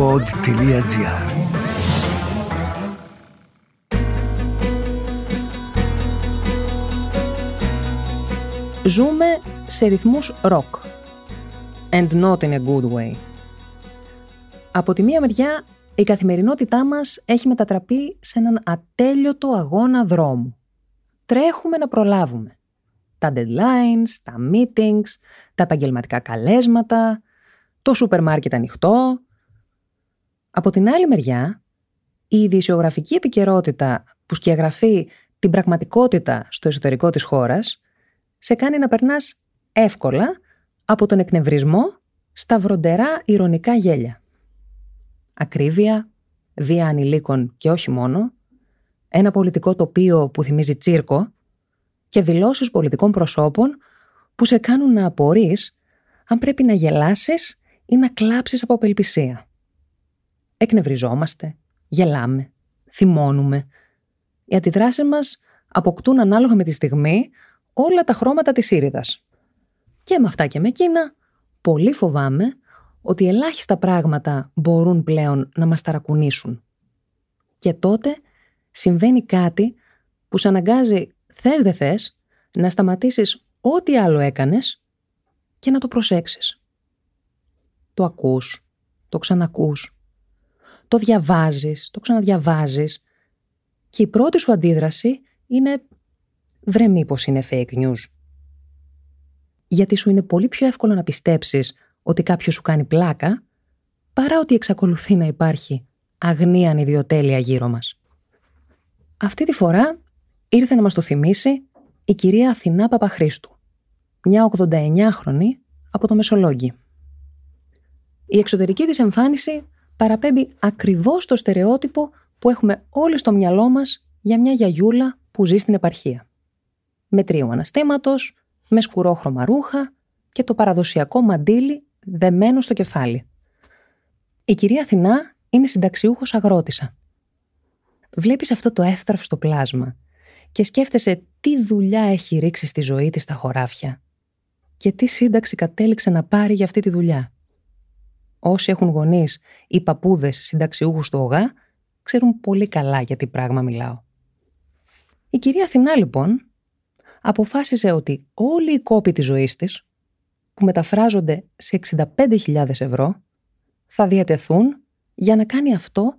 pod.gr. Ζούμε σε ρυθμούς rock. And not in a good way. Από τη μία μεριά, η καθημερινότητά μας έχει μετατραπεί σε έναν ατέλειωτο αγώνα δρόμου. Τρέχουμε να προλάβουμε. Τα deadlines, τα meetings, τα επαγγελματικά καλέσματα, το σούπερ μάρκετ ανοιχτό. Από την άλλη μεριά, η ειδησιογραφική επικαιρότητα που σκιαγραφεί την πραγματικότητα στο εσωτερικό της χώρας, σε κάνει να περνάς εύκολα από τον εκνευρισμό στα βροντερά ειρωνικά γέλια. Ακρίβεια, βία ανηλίκων και όχι μόνο, ένα πολιτικό τοπίο που θυμίζει τσίρκο και δηλώσεις πολιτικών προσώπων που σε κάνουν να απορείς αν πρέπει να γελάσεις ή να κλάψεις από απελπισία. Εκνευριζόμαστε, γελάμε, θυμώνουμε. Οι αντιδράσεις μας αποκτούν ανάλογα με τη στιγμή όλα τα χρώματα της ήριδας. Και με αυτά και με εκείνα, πολύ φοβάμαι ότι ελάχιστα πράγματα μπορούν πλέον να μας ταρακουνήσουν. Και τότε συμβαίνει κάτι που σε αναγκάζει, θες δε θες, να σταματήσεις ό,τι άλλο έκανες και να το προσέξεις. Το ακούς, το ξανακούς, το διαβάζεις, το ξαναδιαβάζεις και η πρώτη σου αντίδραση είναι «Βρε μήπως είναι fake news». Γιατί σου είναι πολύ πιο εύκολο να πιστέψεις ότι κάποιος σου κάνει πλάκα, παρά ότι εξακολουθεί να υπάρχει αγνή ανιδιοτέλεια γύρω μας. Αυτή τη φορά ήρθε να μας το θυμίσει η κυρία Αθηνά Παπαχρήστου, μια 89χρονη από το Μεσολόγγι. Η εξωτερική της εμφάνιση παραπέμπει ακριβώς το στερεότυπο που έχουμε όλοι στο μυαλό μας για μια γιαγιούλα που ζει στην επαρχία. Με τρίο αναστήματος, με σκουρόχρωμα ρούχα και το παραδοσιακό μαντίλι δεμένο στο κεφάλι. Η κυρία Αθηνά είναι συνταξιούχος αγρότισσα. Βλέπεις αυτό το εύθραυστο πλάσμα και σκέφτεσαι τι δουλειά έχει ρίξει στη ζωή της στα χωράφια και τι σύνταξη κατέληξε να πάρει για αυτή τη δουλειά. Όσοι έχουν γονείς ή παππούδες συνταξιούχους του ΟΓΑ ξέρουν πολύ καλά για τι πράγμα μιλάω. Η κυρία Αθηνά λοιπόν αποφάσισε ότι όλοι οι κόποι της ζωής της, που μεταφράζονται σε 65.000 ευρώ, θα διατεθούν για να κάνει αυτό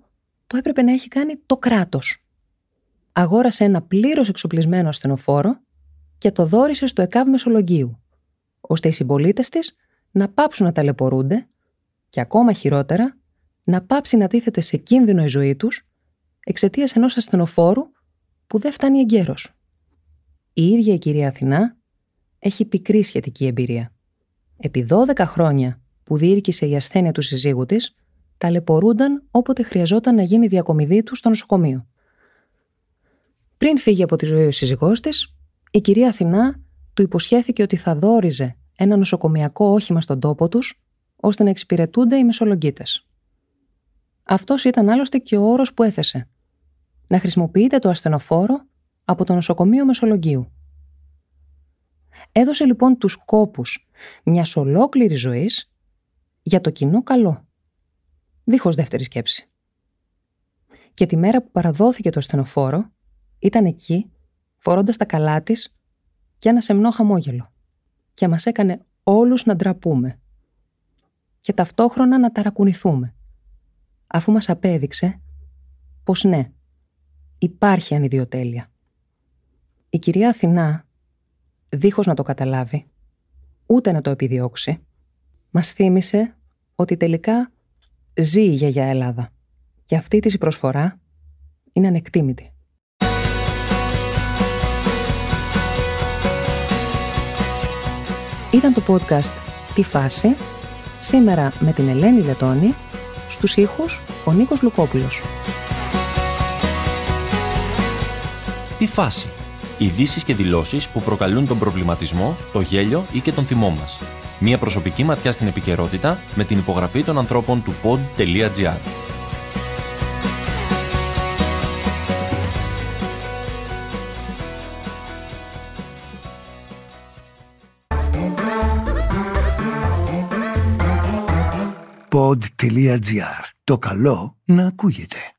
που έπρεπε να έχει κάνει το κράτος. Αγόρασε ένα πλήρως εξοπλισμένο ασθενοφόρο και το δώρισε στο ΕΚΑΒ Μεσολογγίου, ώστε οι συμπολίτες της να πάψουν να ταλαιπωρούνται και ακόμα χειρότερα να πάψει να τίθεται σε κίνδυνο η ζωή τους εξαιτίας ενός ασθενοφόρου που δεν φτάνει εγκαίρως. Η ίδια η κυρία Αθηνά έχει πικρή σχετική εμπειρία. Επί 12 χρόνια που διήρκησε η ασθένεια του συζύγου της, ταλαιπωρούνταν όποτε χρειαζόταν να γίνει διακομιδή του στο νοσοκομείο. Πριν φύγει από τη ζωή ο σύζυγός της, η κυρία Αθηνά του υποσχέθηκε ότι θα δώριζε ένα νοσοκομιακό όχημα στον τόπο τους, ώστε να εξυπηρετούνται οι μεσολογγίτες. Αυτός ήταν άλλωστε και ο όρος που έθεσε. Να χρησιμοποιείται το ασθενοφόρο από το νοσοκομείο Μεσολογγίου. Έδωσε λοιπόν τους κόπους μιας ολόκληρης ζωής για το κοινό καλό, δίχως δεύτερη σκέψη. Και τη μέρα που παραδόθηκε το ασθενοφόρο, ήταν εκεί, φορώντας τα καλά της και ένα σεμνό χαμόγελο, και μας έκανε όλους να ντραπούμε και ταυτόχρονα να ταρακουνηθούμε, αφού μας απέδειξε πως ναι, υπάρχει ανιδιοτέλεια. Η κυρία Αθηνά, δίχως να το καταλάβει, ούτε να το επιδιώξει, μας θύμισε ότι τελικά ζει η Γιαγιά Ελλάδα. Και αυτή της η προσφορά είναι ανεκτίμητη. Ήταν το podcast «Τι φάση» σήμερα με την Ελένη Λετώνη, στους ήχους ο Νίκος Λουκόπουλος. «Τι φάση» ειδήσεις και δηλώσεις που προκαλούν τον προβληματισμό, το γέλιο ή και τον θυμό μας. Μια προσωπική ματιά στην επικαιρότητα με την υπογραφή των ανθρώπων του pod.gr. pod.gr. Το καλό να ακούγεται.